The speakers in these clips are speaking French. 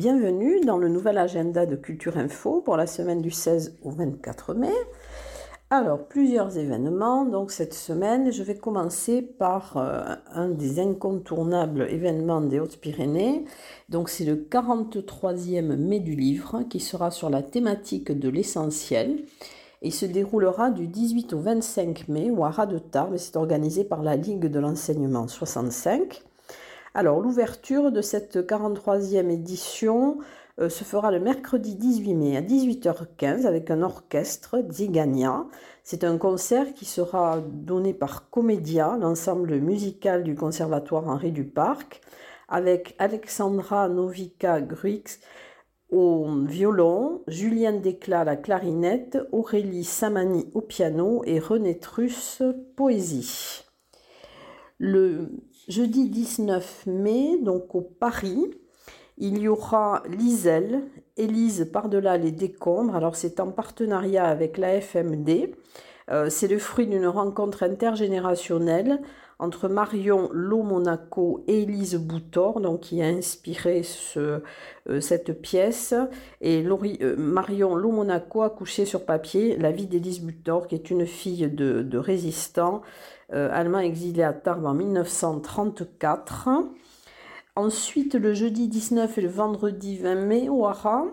Bienvenue dans le nouvel agenda de Culture Info pour la semaine du 16 au 24 mai. Alors, plusieurs événements. Donc, cette semaine, je vais commencer par un des incontournables événements des Hautes-Pyrénées. Donc, c'est le 43e mai du livre qui sera sur la thématique de l'essentiel et se déroulera du 18 au 25 mai au Haras de Tarbes. C'est organisé par la Ligue de l'enseignement 65. Alors, l'ouverture de cette 43e édition se fera le mercredi 18 mai à 18h15 avec un orchestre, Zigania. C'est un concert qui sera donné par Comedia, l'ensemble musical du Conservatoire Henri-Duparc, avec Alexandra Novica Gruix au violon, Julien Déclat à la clarinette, Aurélie Samani au piano et René Trusse, poésie. Le jeudi 19 mai, donc au Paris, il y aura l'ISEL, Élise par-delà les décombres. Alors c'est en partenariat avec l'AFMD. C'est le fruit d'une rencontre intergénérationnelle entre Marion Lomonaco et Élise Boutor, donc qui a inspiré cette pièce. Et Marion Lomonaco a couché sur papier la vie d'Élise Boutor, qui est une fille de résistant allemand exilé à Tarbes en 1934. Ensuite, le jeudi 19 et le vendredi 20 mai, au Hara,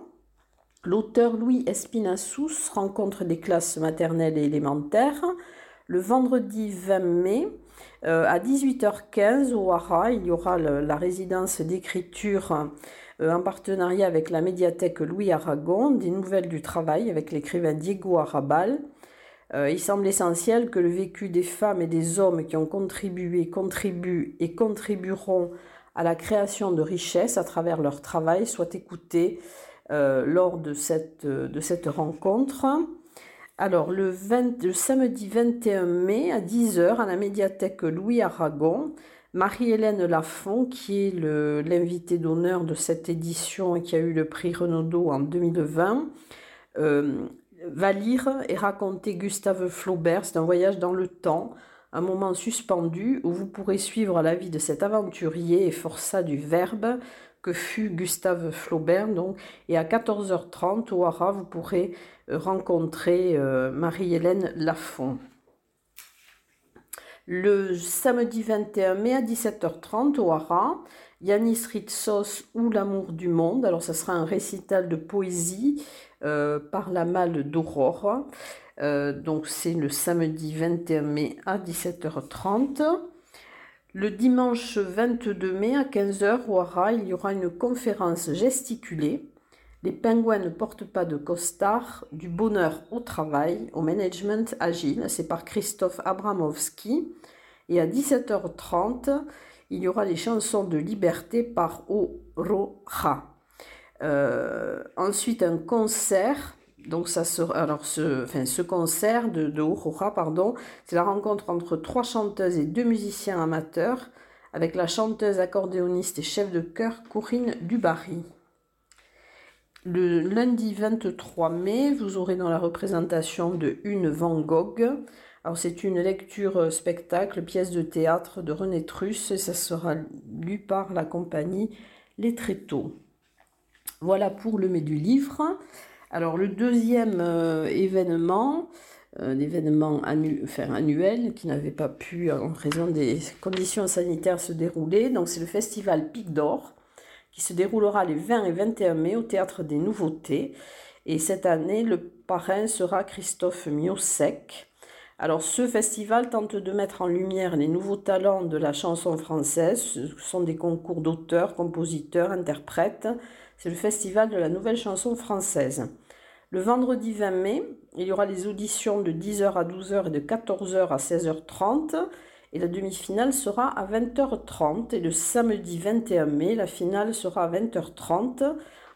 l'auteur Louis Espinassous rencontre des classes maternelles et élémentaires. Le vendredi 20 mai, à 18h15, au Hara, il y aura la résidence d'écriture en partenariat avec la médiathèque Louis Aragon, des nouvelles du travail avec l'écrivain Diego Arabal. Il semble essentiel que le vécu des femmes et des hommes qui ont contribué, contribuent et contribueront à la création de richesses à travers leur travail soit écouté lors de cette rencontre. Alors le samedi 21 mai à 10h à la médiathèque Louis Aragon, Marie-Hélène Lafon, qui est l'invitée d'honneur de cette édition et qui a eu le prix Renaudot en 2020, va lire et raconter Gustave Flaubert. C'est un voyage dans le temps, un moment suspendu où vous pourrez suivre la vie de cet aventurier et forçat du verbe que fut Gustave Flaubert. Donc, et à 14h30, au Hara, vous pourrez rencontrer Marie-Hélène Lafon. Le samedi 21 mai à 17h30, au Hara, Yanis Ritsos ou l'amour du monde. Alors, ça sera un récital de poésie par la Malle d'Aurore. Donc c'est le samedi 21 mai à 17h30. Le dimanche 22 mai à 15h au Hara, il y aura une conférence gesticulée. Les pingouins ne portent pas de costard, du bonheur au travail, au management agile. C'est par Christophe Abramowski. Et à 17h30, il y aura les chansons de liberté par Oroha. Ensuite un concert. Donc ça sera, alors ce concert de Oroha, c'est la rencontre entre 3 chanteuses et 2 musiciens amateurs avec la chanteuse, accordéoniste et chef de chœur Corinne Dubarry. Le lundi 23 mai, vous aurez dans la représentation de Une Van Gogh. Alors c'est une lecture spectacle, pièce de théâtre de René Trusse, et ça sera lu par la compagnie Les Tréteaux. Voilà pour le mai du livre. Alors le deuxième événement, annuel qui n'avait pas pu en raison des conditions sanitaires se dérouler, donc c'est le festival Pic d'Or qui se déroulera les 20 et 21 mai au Théâtre des Nouveautés. Et cette année, le parrain sera Christophe Miossec. Alors ce festival tente de mettre en lumière les nouveaux talents de la chanson française. Ce sont des concours d'auteurs, compositeurs, interprètes. C'est le festival de la nouvelle chanson française. Le vendredi 20 mai, il y aura les auditions de 10h à 12h et de 14h à 16h30. Et la demi-finale sera à 20h30. Et le samedi 21 mai, la finale sera à 20h30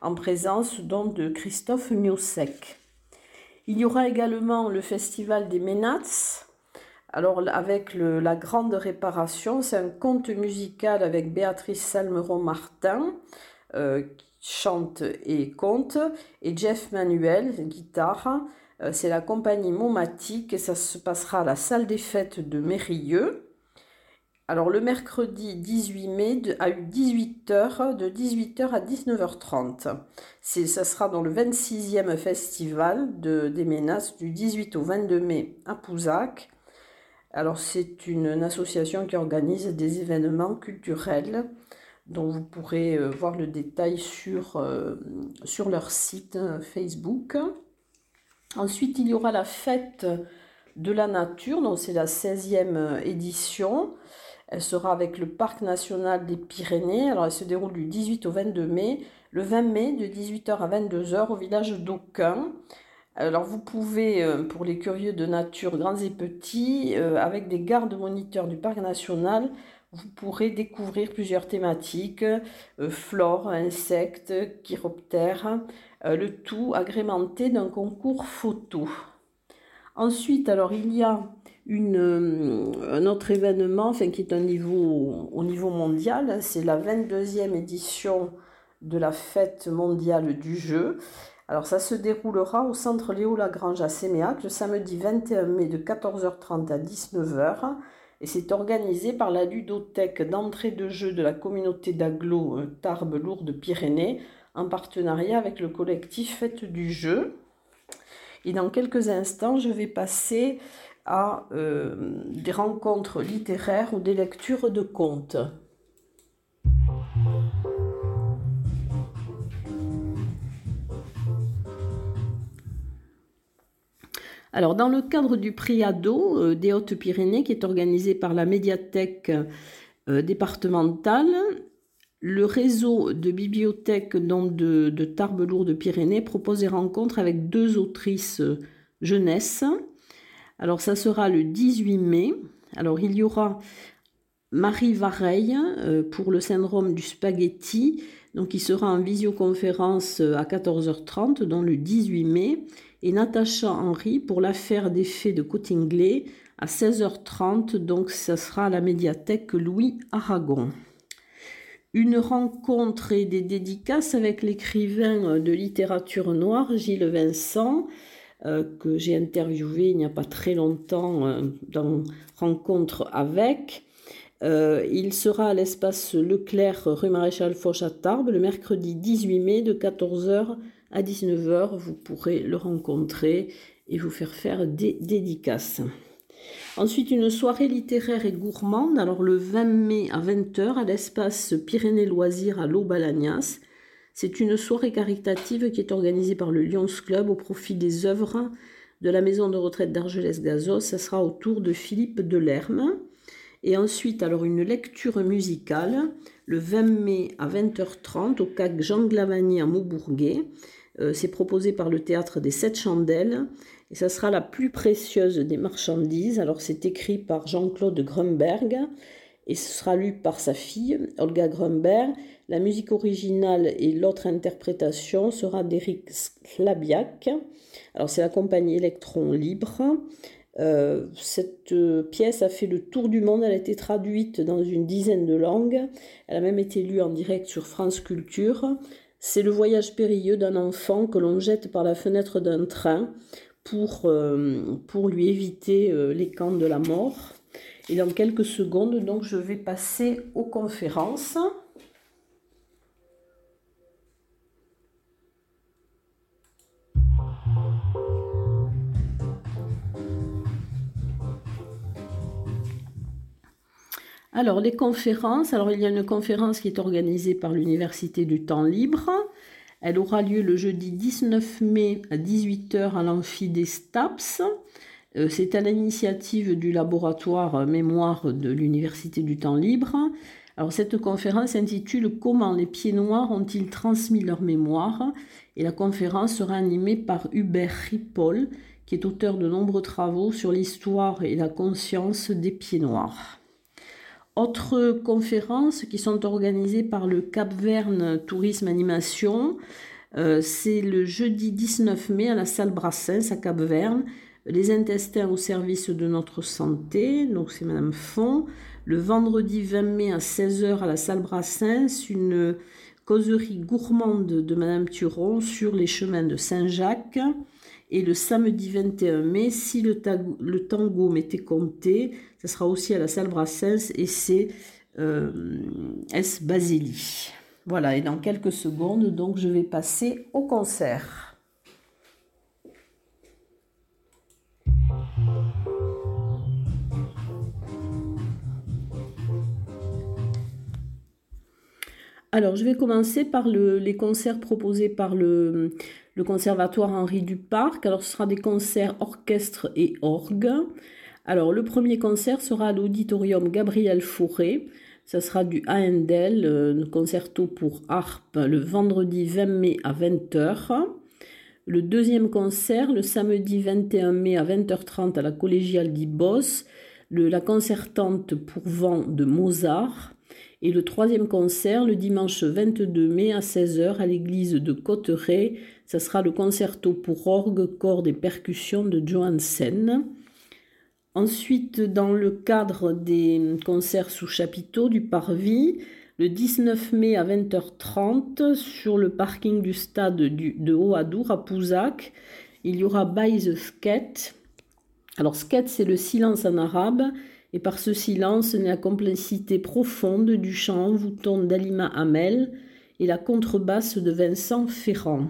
en présence donc de Christophe Miossec. Il y aura également le Festival des Ménats. Alors avec la grande réparation, c'est un conte musical avec Béatrice Salmeron-Martin qui chante et conte, et Jeff Manuel, guitare. C'est la compagnie Momatic, et ça se passera à la salle des fêtes de Mérilleux. Alors le mercredi 18 mai à 18h, de 18h à 19h30. Ça sera dans le 26e festival des Ménats du 18 au 22 mai à Pouzac. Alors c'est une association qui organise des événements culturels dont vous pourrez voir le détail sur leur site Facebook. Ensuite, il y aura la fête de la nature, donc c'est la 16e édition. Elle sera avec le Parc National des Pyrénées. Alors, elle se déroule du 18 au 22 mai. Le 20 mai, de 18h à 22h, au village d'Aucun. Alors, vous pouvez, pour les curieux de nature, grands et petits, avec des gardes-moniteurs du Parc National, vous pourrez découvrir plusieurs thématiques, flore, insectes, chiroptères, le tout agrémenté d'un concours photo. Ensuite, alors, il y a un autre événement qui est au niveau mondial. C'est la 22e édition de la fête mondiale du jeu. Alors, ça se déroulera au centre Léo Lagrange à Séméac le samedi 21 mai de 14h30 à 19h. Et c'est organisé par la ludothèque d'entrée de jeu de la communauté d'agglo Tarbes-Lourdes-Pyrénées en partenariat avec le collectif Fête du Jeu. Et dans quelques instants, je vais passer à des rencontres littéraires ou des lectures de contes. Alors, dans le cadre du prix Ado des Hautes-Pyrénées, qui est organisé par la médiathèque départementale, le réseau de bibliothèques de Tarbes-Lourdes-Pyrénées propose des rencontres avec deux autrices jeunesse. Alors, ça sera le 18 mai. Alors, il y aura Marie Vareille pour le syndrome du spaghetti. Donc, il sera en visioconférence à 14h30, donc le 18 mai. Et Natacha Henry pour l'affaire des fées de Cottingley à 16h30. Donc, ça sera à la médiathèque Louis Aragon. Une rencontre et des dédicaces avec l'écrivain de littérature noire, Gilles Vincent, que j'ai interviewé il n'y a pas très longtemps dans Rencontre avec. Il sera à l'espace Leclerc, rue Maréchal Foch à Tarbes, le mercredi 18 mai de 14h à 19h. Vous pourrez le rencontrer et vous faire des dédicaces. Ensuite, une soirée littéraire et gourmande, alors le 20 mai à 20h à l'espace Pyrénées Loisirs à L'Eau-Balagnas. C'est une soirée caritative qui est organisée par le Lions Club au profit des œuvres de la maison de retraite d'Argelès-Gazost. Ça sera au tour de Philippe Delerme. Et ensuite, alors une lecture musicale, le 20 mai à 20h30 au CAC Jean Glavani à Maubourguet. C'est proposé par le Théâtre des Sept Chandelles. Et ça sera la plus précieuse des marchandises. Alors c'est écrit par Jean-Claude Grumberg. Et ce sera lu par sa fille, Olga Grumberg. La musique originale et l'autre interprétation sera d'Éric Slabiak. Alors, c'est la compagnie Electron Libre. Cette pièce a fait le tour du monde. Elle a été traduite dans une dizaine de langues. Elle a même été lue en direct sur France Culture. C'est le voyage périlleux d'un enfant que l'on jette par la fenêtre d'un train pour lui éviter les camps de la mort. Et dans quelques secondes, donc, je vais passer aux conférences. Alors, les conférences. Alors, il y a une conférence qui est organisée par l'Université du Temps Libre. Elle aura lieu le jeudi 19 mai à 18h à l'amphi des Staps. C'est à l'initiative du laboratoire Mémoire de l'Université du Temps Libre. Alors, cette conférence s'intitule « Comment les pieds noirs ont-ils transmis leur mémoire ?» Et la conférence sera animée par Hubert Ripoll, qui est auteur de nombreux travaux sur l'histoire et la conscience des pieds noirs. Autres conférences qui sont organisées par le Cap Verne Tourisme Animation, c'est le jeudi 19 mai à la salle Brassens à Cap Verne, les intestins au service de notre santé, donc c'est Madame Font. Le vendredi 20 mai à 16h à la salle Brassens, une causerie gourmande de Madame Turon sur les chemins de Saint-Jacques. Et le samedi 21 mai, si le tango m'était compté, ça sera aussi à la salle Brassens et c'est S. Basili. Voilà, et dans quelques secondes, donc, je vais passer au concert. Alors, je vais commencer par les concerts proposés par le Conservatoire Henri-Duparc. Alors, ce sera des concerts orchestre et orgue. Alors, le premier concert sera à l'auditorium Gabriel Fauré. Ça sera du Haendel, un concerto pour harpe, le vendredi 20 mai à 20h. Le deuxième concert, le samedi 21 mai à 20h30 à la Collégiale d'Ibos, la concertante pour vent de Mozart. Et le troisième concert, le dimanche 22 mai à 16h à l'église de Cotteret, ça sera le concerto pour orgue, cordes et percussions de Johansen. Ensuite, dans le cadre des concerts sous chapiteau du Parvis, le 19 mai à 20h30, sur le parking du stade de Haut-Adour à Pouzac, il y aura By the Sket. Alors, Sket, c'est le silence en arabe. Et par ce silence, naît la complexité profonde du chant envoûtant d'Alima Hamel et la contrebasse de Vincent Ferrand.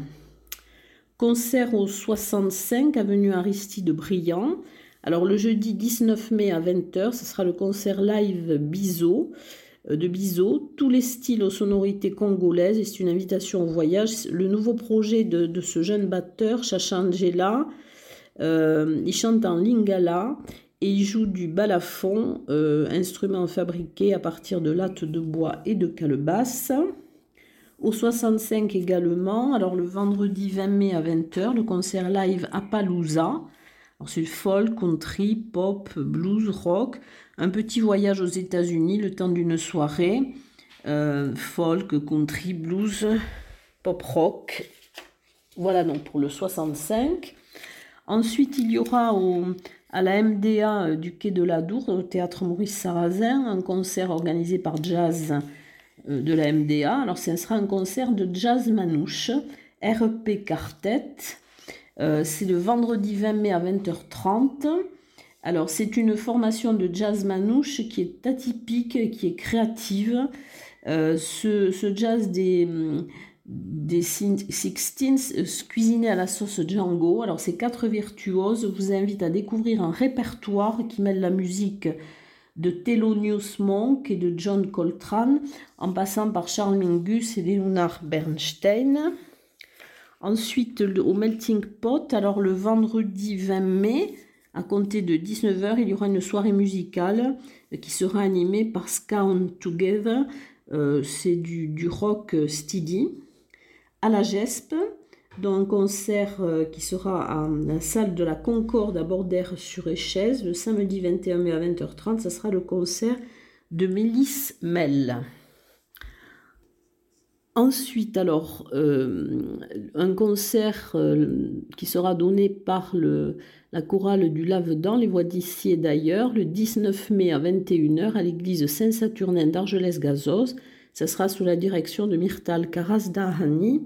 Concert au 65 avenue Aristide Briand. Alors le jeudi 19 mai à 20h, ce sera le concert live Bisso, de Bisso, tous les styles aux sonorités congolaises. Et c'est une invitation au voyage. Le nouveau projet de ce jeune batteur, Chacha Angela, il chante en lingala. Et il joue du balafon, instrument fabriqué à partir de lattes de bois et de calebasse. Au 65 également, alors le vendredi 20 mai à 20h, le concert live à Palooza. Alors c'est folk, country, pop, blues, rock. Un petit voyage aux États-Unis le temps d'une soirée. Folk, country, blues, pop, rock. Voilà donc pour le 65. Ensuite, il y aura à la MDA du Quai de la Dour, au Théâtre Maurice Sarrazin, un concert organisé par Jazz de la MDA. Alors, ce sera un concert de Jazz Manouche, RP Quartet. C'est le vendredi 20 mai à 20h30. Alors, c'est une formation de Jazz Manouche qui est atypique, et qui est créative. Ce jazz des Sixteens cuisinés à la sauce Django. Alors ces quatre virtuoses vous invitent à découvrir un répertoire qui mêle la musique de Thelonious Monk et de John Coltrane en passant par Charles Mingus et Leonard Bernstein. Ensuite au Melting Pot, alors le vendredi 20 mai à compter de 19h, il y aura une soirée musicale qui sera animée par Scound Together. C'est du rock steady. À la GESP, dans un concert qui sera à la salle de la Concorde à Bordères-sur-Échez, le samedi 21 mai à 20h30, ça sera le concert de Mélisse Mel. Ensuite, alors, un concert qui sera donné par la chorale du Lavedan, les voix d'ici et d'ailleurs, le 19 mai à 21h à l'église Saint-Saturnin d'Argelès-Gazoz. Ça sera sous la direction de Myrtal Karas-Dahani.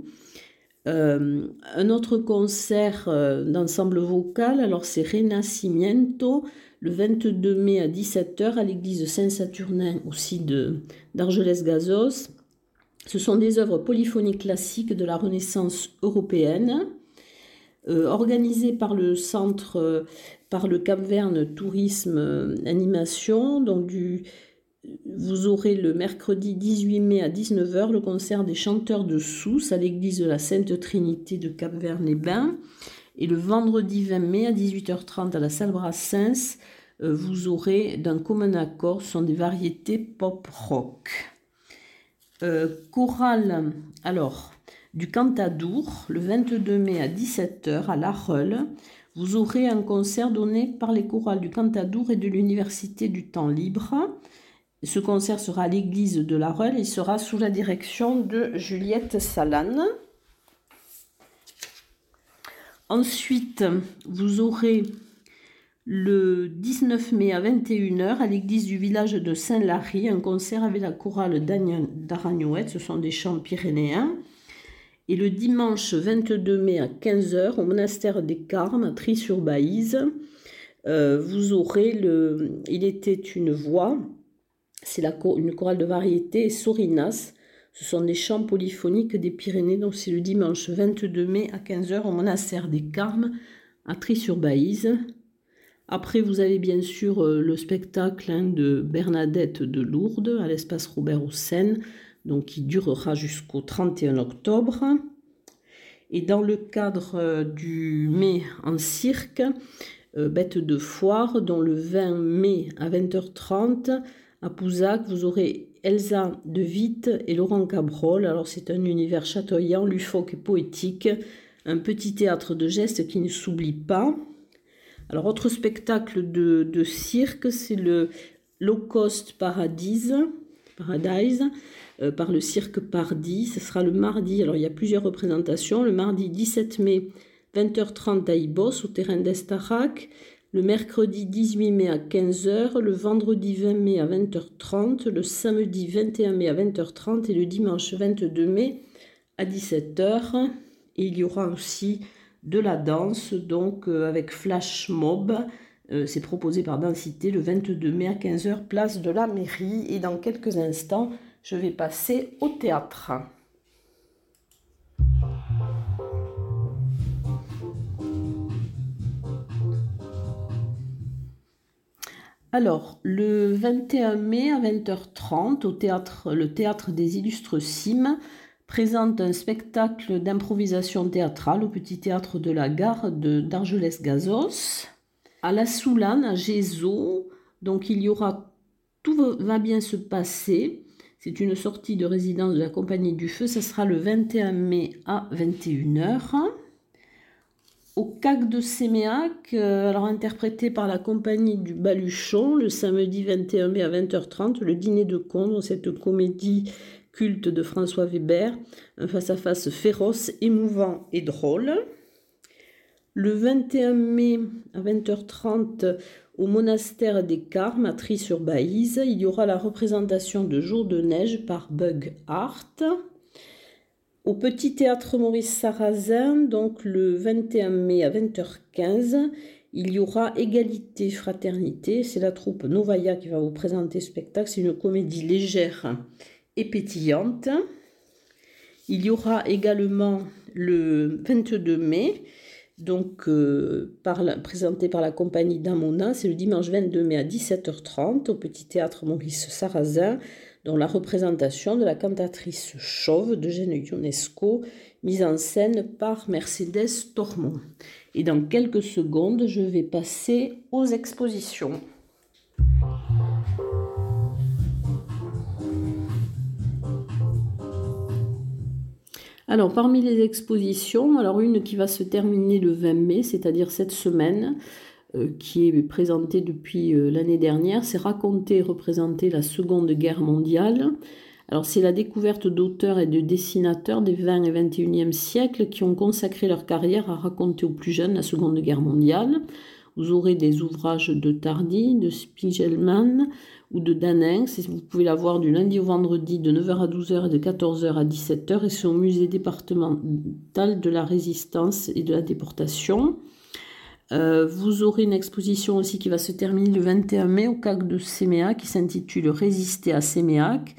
Un autre concert d'ensemble vocal, alors c'est Renacimiento, le 22 mai à 17h à l'église Saint-Saturnin aussi d'Argelès-Gazoz. Ce sont des œuvres polyphoniques classiques de la Renaissance européenne, organisées par le centre, par le Cap-Verne Tourisme Animation. Donc vous aurez le mercredi 18 mai à 19h le concert des chanteurs de Sousse à l'église de la Sainte Trinité de Cap-Verne-les-Bains. Et le vendredi 20 mai à 18h30 à la salle Brassens, vous aurez d'un commun accord, ce sont des variétés pop-rock. Chorale alors, du Cantadour, le 22 mai à 17h à La Reule, vous aurez un concert donné par les chorales du Cantadour et de l'Université du Temps Libre. Ce concert sera à l'église de La Reule et sera sous la direction de Juliette Salane. Ensuite, vous aurez le 19 mai à 21h, à l'église du village de Saint-Lary, un concert avec la chorale d'Aragnouette, ce sont des chants pyrénéens. et le dimanche 22 mai à 15h au monastère des Carmes à Try-sur-Baïse. Vous aurez le « Il était une voix », c'est une chorale de variété, et Sorinas. Ce sont des chants polyphoniques des Pyrénées, donc c'est le dimanche 22 mai à 15h au monastère des Carmes à Try-sur-Baïse. Après, vous avez bien sûr le spectacle de Bernadette de Lourdes à l'espace Robert Hossein, donc qui durera jusqu'au 31 octobre. Et dans le cadre du mai en cirque, Bête de foire, dont le 20 mai à 20h30, à Pouzac, vous aurez Elsa de Witt et Laurent Cabrol. Alors c'est un univers chatoyant, lufoque et poétique, un petit théâtre de gestes qui ne s'oublie pas. Alors, autre spectacle de cirque, c'est le Low Cost Paradise par le cirque Pardi. Ce sera le mardi, alors il y a plusieurs représentations, le mardi 17 mai 20h30 à Ibos, au terrain d'Estarac, le mercredi 18 mai à 15h, le vendredi 20 mai à 20h30, le samedi 21 mai à 20h30 et le dimanche 22 mai à 17h. Et il y aura aussi de la danse, donc avec Flash Mob, c'est proposé par Densité le 22 mai à 15h, place de la mairie. Et dans quelques instants, je vais passer au théâtre. Alors, le 21 mai à 20h30, le Théâtre des Illustres Cimes présente un spectacle d'improvisation théâtrale au Petit Théâtre de la Gare d'Argelès-Gazost. À La Soulane, à Gézo, donc il y aura Tout va bien se passer. C'est une sortie de résidence de la Compagnie du Feu. Ça sera le 21 mai à 21h. Au CAC de Séméac, alors interprété par la Compagnie du Baluchon, le samedi 21 mai à 20h30, le dîner de cons dans cette comédie culte de François Weber, un face-à-face féroce, émouvant et drôle. Le 21 mai à 20h30, au monastère des Carmes, à Try-sur-Baïse, il y aura la représentation de Jour de neige par Bug Art. Au Petit Théâtre Maurice Sarrazin, donc le 21 mai à 20h15, il y aura Égalité, Fraternité. C'est la troupe Novaya qui va vous présenter ce spectacle. C'est une comédie légère et pétillante. Il y aura également le 22 mai, donc présenté par la Compagnie d'Amona, c'est le dimanche 22 mai à 17h30 au Petit Théâtre Maurice Sarrazin, dont la représentation de la cantatrice chauve d'Eugène Ionesco, mise en scène par Mercedes Tormont. Et dans quelques secondes, je vais passer aux expositions. Alors, parmi les expositions, alors une qui va se terminer le 20 mai, c'est-à-dire cette semaine, qui est présentée depuis l'année dernière, c'est raconter et représenter la Seconde Guerre mondiale. Alors, c'est la découverte d'auteurs et de dessinateurs des 20 et 21e siècles qui ont consacré leur carrière à raconter aux plus jeunes la Seconde Guerre mondiale. Vous aurez des ouvrages de Tardy, de Spiegelman ou de Danens. Vous pouvez la voir du lundi au vendredi de 9h à 12h et de 14h à 17h. Et c'est au musée départemental de la Résistance et de la Déportation. Vous aurez une exposition aussi qui va se terminer le 21 mai au CAC de Séméac qui s'intitule « Résister à Séméac ».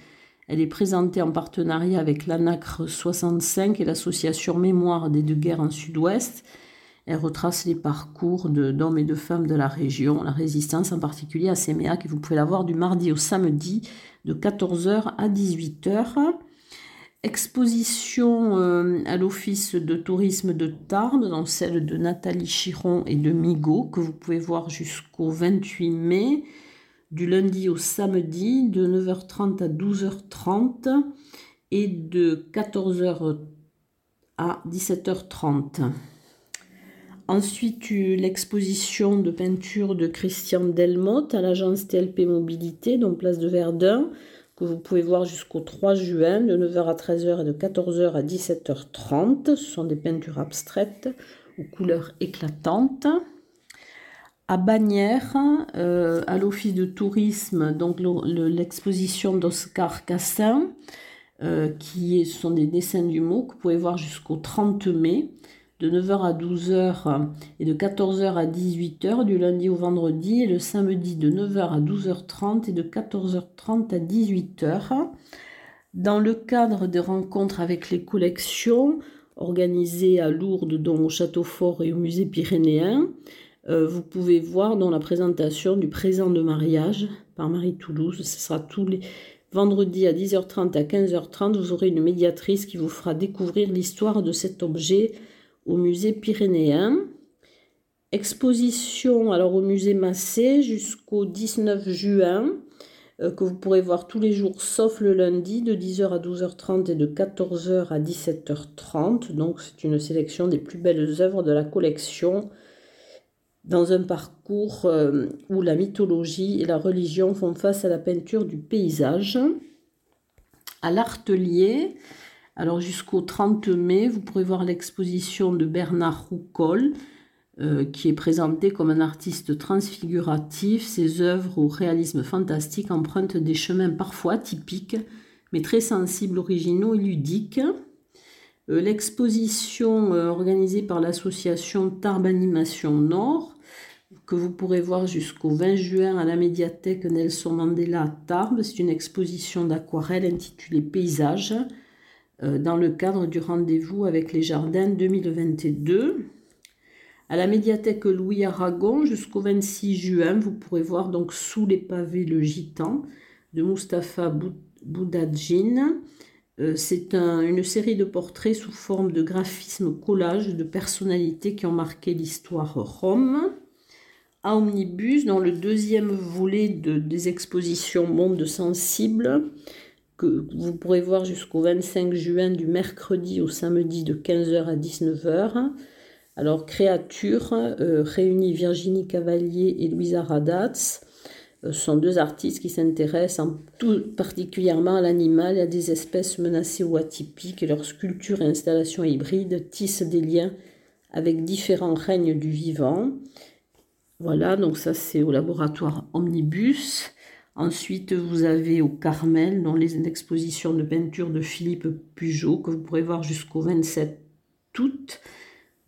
Elle est présentée en partenariat avec l'ANACRE 65 et l'association Mémoire des deux guerres en Sud-Ouest. Elle retrace les parcours d'hommes et de femmes de la région, la résistance en particulier à Séméac. Et vous pouvez la voir du mardi au samedi de 14h à 18h. Exposition à l'Office de tourisme de Tarbes, dans celle de Nathalie Chiron et de Migaud, que vous pouvez voir jusqu'au 28 mai, du lundi au samedi, de 9h30 à 12h30 et de 14h à 17h30. Ensuite, l'exposition de peinture de Christian Delmotte à l'agence TLP Mobilité, donc place de Verdun, que vous pouvez voir jusqu'au 3 juin, de 9h à 13h et de 14h à 17h30. Ce sont des peintures abstraites aux couleurs éclatantes. À Bagnères, à l'Office de tourisme, donc l'exposition d'Oscar Cassin. ce sont des dessins du mot que vous pouvez voir jusqu'au 30 mai, de 9h à 12h et de 14h à 18h, du lundi au vendredi, et le samedi de 9h à 12h30 et de 14h30 à 18h. Dans le cadre des rencontres avec les collections organisées à Lourdes, dont au Château Fort et au musée pyrénéen, vous pouvez voir dans la présentation du présent de mariage par Marie Toulouse. Ce sera tous les vendredis à 10h30 à 15h30. Vous aurez une médiatrice qui vous fera découvrir l'histoire de cet objet au musée pyrénéen. Exposition alors au musée Massé jusqu'au 19 juin, que vous pourrez voir tous les jours sauf le lundi, de 10h à 12h30 et de 14h à 17h30. Donc c'est une sélection des plus belles œuvres de la collection, dans un parcours où la mythologie et la religion font face à la peinture du paysage. À l'Artelier, alors jusqu'au 30 mai, vous pourrez voir l'exposition de Bernard Roucol, qui est présenté comme un artiste transfiguratif. Ses œuvres au réalisme fantastique empruntent des chemins parfois atypiques, mais très sensibles, originaux et ludiques. L'exposition organisée par l'association Tarbes Animation Nord, que vous pourrez voir jusqu'au 20 juin à la médiathèque Nelson Mandela à Tarbes. C'est une exposition d'aquarelle intitulée Paysages, dans le cadre du rendez-vous avec les jardins 2022. À la médiathèque Louis Aragon, jusqu'au 26 juin, vous pourrez voir donc Sous les pavés, le gitan de Mustapha Boudadjine. C'est une série de portraits sous forme de graphismes, collages de personnalités qui ont marqué l'histoire rome. À Omnibus, dans le deuxième volet des expositions Monde sensible, que vous pourrez voir jusqu'au 25 juin, du mercredi au samedi de 15h à 19h. Alors Créatures réunit Virginie Cavalier et Louisa Radatz. Ce sont deux artistes qui s'intéressent tout particulièrement à l'animal et à des espèces menacées ou atypiques. Leurs sculptures et installations hybrides tissent des liens avec différents règnes du vivant. Voilà, donc ça c'est au laboratoire Omnibus. Ensuite, vous avez au Carmel, dans les expositions de peinture de Philippe Pugeot, que vous pourrez voir jusqu'au 27 août,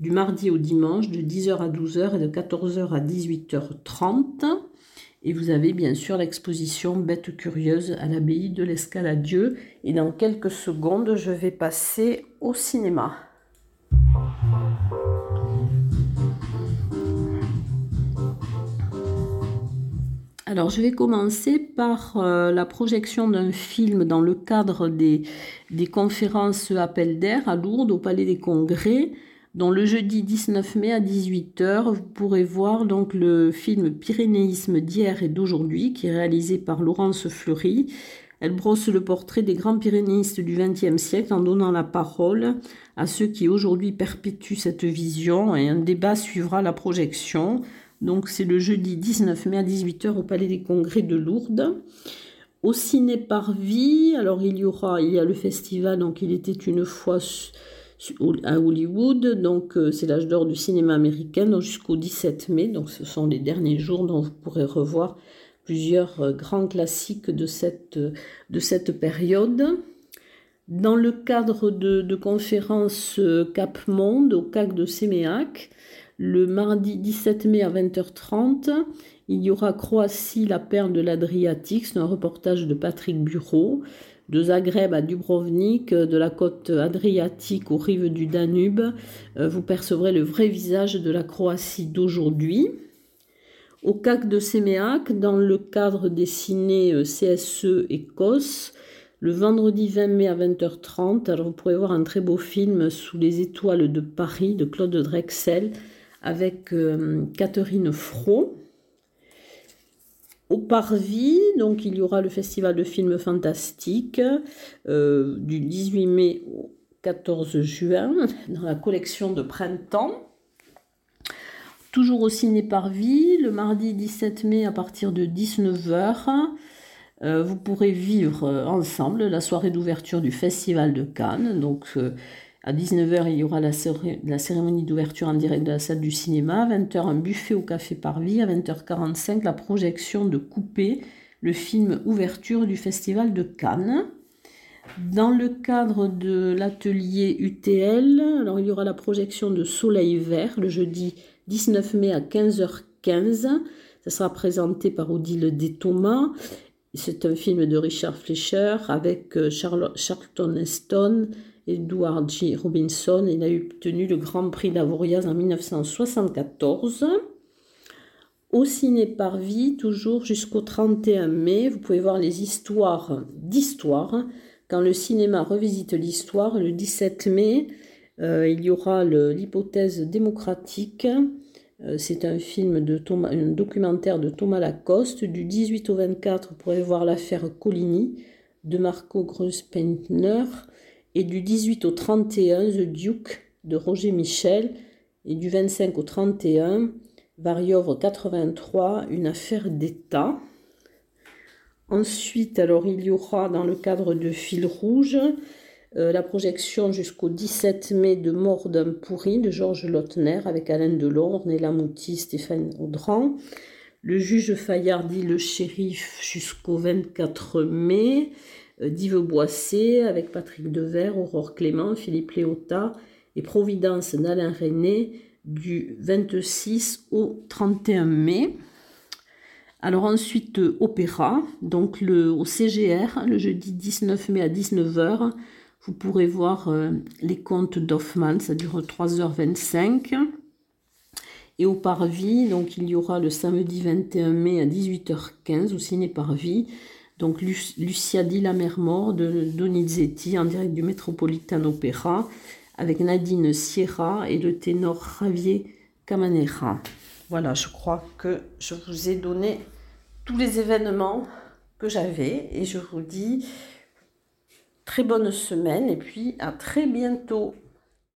du mardi au dimanche, de 10h à 12h et de 14h à 18h30. Et vous avez bien sûr l'exposition Bêtes curieuses à l'abbaye de l'Escaladieu. Et dans quelques secondes, je vais passer au cinéma. Alors je vais commencer par la projection d'un film dans le cadre des conférences Appel d'air à Lourdes, au Palais des Congrès. Dont le jeudi 19 mai à 18h, vous pourrez voir donc le film Pyrénéisme d'hier et d'aujourd'hui, qui est réalisé par Laurence Fleury. Elle brosse le portrait des grands pyrénéistes du XXe siècle en donnant la parole à ceux qui aujourd'hui perpétuent cette vision, et un débat suivra la projection. Donc c'est le jeudi 19 mai à 18h au Palais des Congrès de Lourdes. Au ciné Parvis, alors il y a le festival, donc il était une fois à Hollywood, donc c'est l'âge d'or du cinéma américain, donc jusqu'au 17 mai, donc ce sont les derniers jours dont vous pourrez revoir plusieurs grands classiques de cette période. Dans le cadre de conférences Cap Monde au CAC de Séméac, le mardi 17 mai à 20h30, il y aura Croatie, la perle de l'Adriatique, c'est un reportage de Patrick Bureau. De Zagreb à Dubrovnik, de la côte adriatique aux rives du Danube, vous percevrez le vrai visage de la Croatie d'aujourd'hui. Au CAC de Séméac, dans le cadre des ciné CSE Écosse, le vendredi 20 mai à 20h30, alors vous pourrez voir un très beau film Sous les étoiles de Paris de Claude Drexel avec Catherine Fro. Au Parvis, donc, il y aura le Festival de films fantastiques du 18 mai au 14 juin, dans la collection de printemps. Toujours au Ciné Parvis, le mardi 17 mai à partir de 19h, vous pourrez vivre ensemble la soirée d'ouverture du Festival de Cannes. Donc, à 19h, il y aura la cérémonie d'ouverture en direct de la salle du cinéma. À 20h, un buffet au Café Parvis. À 20h45, la projection de Coupé, le film ouverture du Festival de Cannes. Dans le cadre de l'atelier UTL, alors il y aura la projection de Soleil Vert le jeudi 19 mai à 15h15. Ça sera présenté par Odile Détoma. C'est un film de Richard Fleischer avec Charlton Heston, Edward G. Robinson. Il a obtenu le Grand Prix d'Avoriaz en 1974. Au ciné-parvis, toujours jusqu'au 31 mai, vous pouvez voir les histoires d'histoire. Quand le cinéma revisite l'histoire, le 17 mai, il y aura l'hypothèse démocratique. C'est un film un documentaire de Thomas Lacoste. Du 18 au 24, vous pourrez voir l'affaire Coligny de Marco Grospeintner. Et du 18 au 31, The Duke de Roger Michel. Et du 25 au 31, Variovre 83, une affaire d'État. Ensuite, alors il y aura dans le cadre de Fil Rouge la projection jusqu'au 17 mai de Mort d'un pourri de Georges Lautner avec Alain Delon, Ornella Lamouti, Stéphane Audran. Le juge Faillardi, le shérif jusqu'au 24 mai. Dive Boissé avec Patrick Devers, Aurore Clément, Philippe Léota et Providence d'Alain René du 26 au 31 mai. Alors ensuite, opéra, donc au CGR, le jeudi 19 mai à 19h, vous pourrez voir les contes d'Hoffmann, ça dure 3h25. Et au Parvis, donc il y aura le samedi 21 mai à 18h15 au ciné-Parvis, donc Lucia dit la mer mort de Donizetti en direct du Metropolitan Opéra, avec Nadine Sierra et le ténor Javier Camanera. Voilà, je crois que je vous ai donné tous les événements que j'avais et je vous dis très bonne semaine et puis à très bientôt.